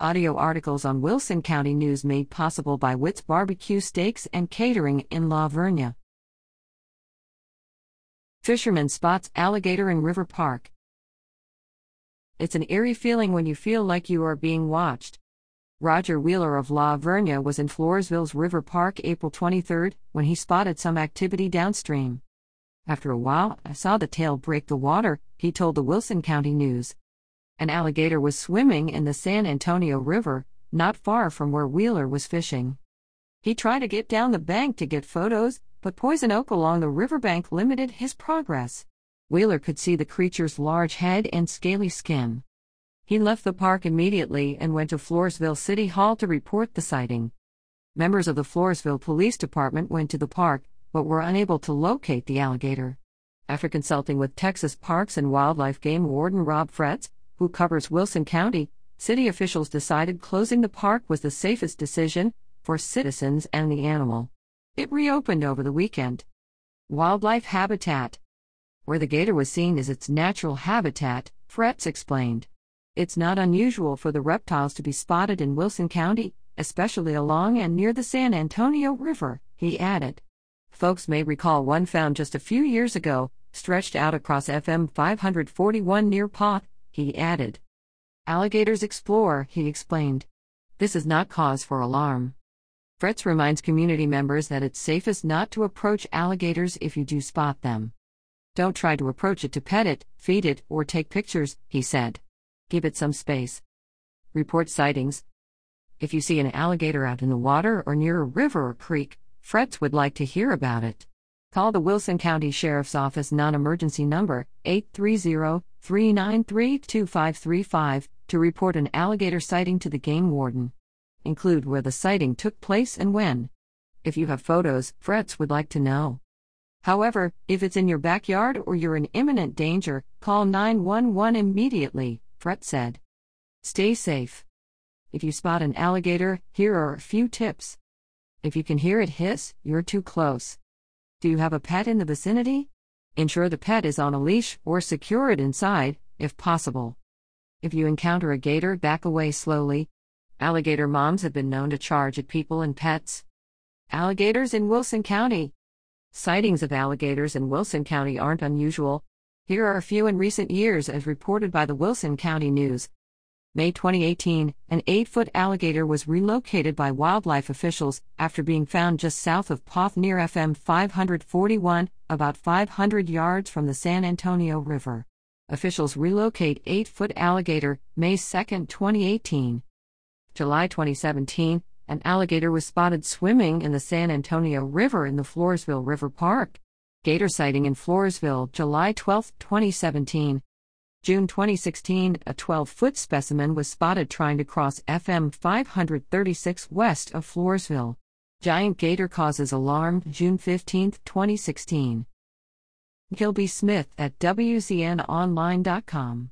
Audio articles on Wilson County News made possible by Witz Barbecue Steaks and Catering in La Vernia. Fisherman spots alligator in River Park. It's an eerie feeling when you feel like you are being watched. Roger Wheeler of La Vernia was in Floresville's River Park April 23 when he spotted some activity downstream. "After a while, I saw the tail break the water," he told the Wilson County News. An alligator was swimming in the San Antonio River, not far from where Wheeler was fishing. He tried to get down the bank to get photos, but poison oak along the riverbank limited his progress. Wheeler could see the creature's large head and scaly skin. He left the park immediately and went to Floresville City Hall to report the sighting. Members of the Floresville Police Department went to the park, but were unable to locate the alligator. After consulting with Texas Parks and Wildlife Game Warden Rob Fretz, who covers Wilson County, city officials decided closing the park was the safest decision for citizens and the animal. It reopened over the weekend. Wildlife habitat. Where the gator was seen is its natural habitat, Fretz explained. It's not unusual for the reptiles to be spotted in Wilson County, especially along and near the San Antonio River, he added. Folks may recall one found just a few years ago, stretched out across FM 541 near Poth, he added. Alligators explore, he explained. This is not cause for alarm. Fretz reminds community members that it's safest not to approach alligators if you do spot them. Don't try to approach it to pet it, feed it, or take pictures, he said. Give it some space. Report sightings. If you see an alligator out in the water or near a river or creek, Fretz would like to hear about it. Call the Wilson County Sheriff's Office non-emergency number 830-393-2535 to report an alligator sighting to the game warden. Include where the sighting took place and when. If you have photos, Fretz would like to know. However, if it's in your backyard or you're in imminent danger, call 911 immediately, Fretz said. Stay safe. If you spot an alligator, here are a few tips. If you can hear it hiss, you're too close. Do you have a pet in the vicinity? Ensure the pet is on a leash or secure it inside, if possible. If you encounter a gator, back away slowly. Alligator moms have been known to charge at people and pets. Alligators in Wilson County. Sightings of alligators in Wilson County aren't unusual. Here are a few in recent years as reported by the Wilson County News. May 2018, an 8-foot alligator was relocated by wildlife officials after being found just south of Poth near FM 541, about 500 yards from the San Antonio River. Officials relocate 8-foot alligator, May 2, 2018. July 2017, an alligator was spotted swimming in the San Antonio River in the Floresville River Park. Gator sighting in Floresville, July 12, 2017. June 2016, a 12-foot specimen was spotted trying to cross FM 536 west of Floresville. Giant gator causes alarm, June 15, 2016. Gilby Smith at wcnonline.com.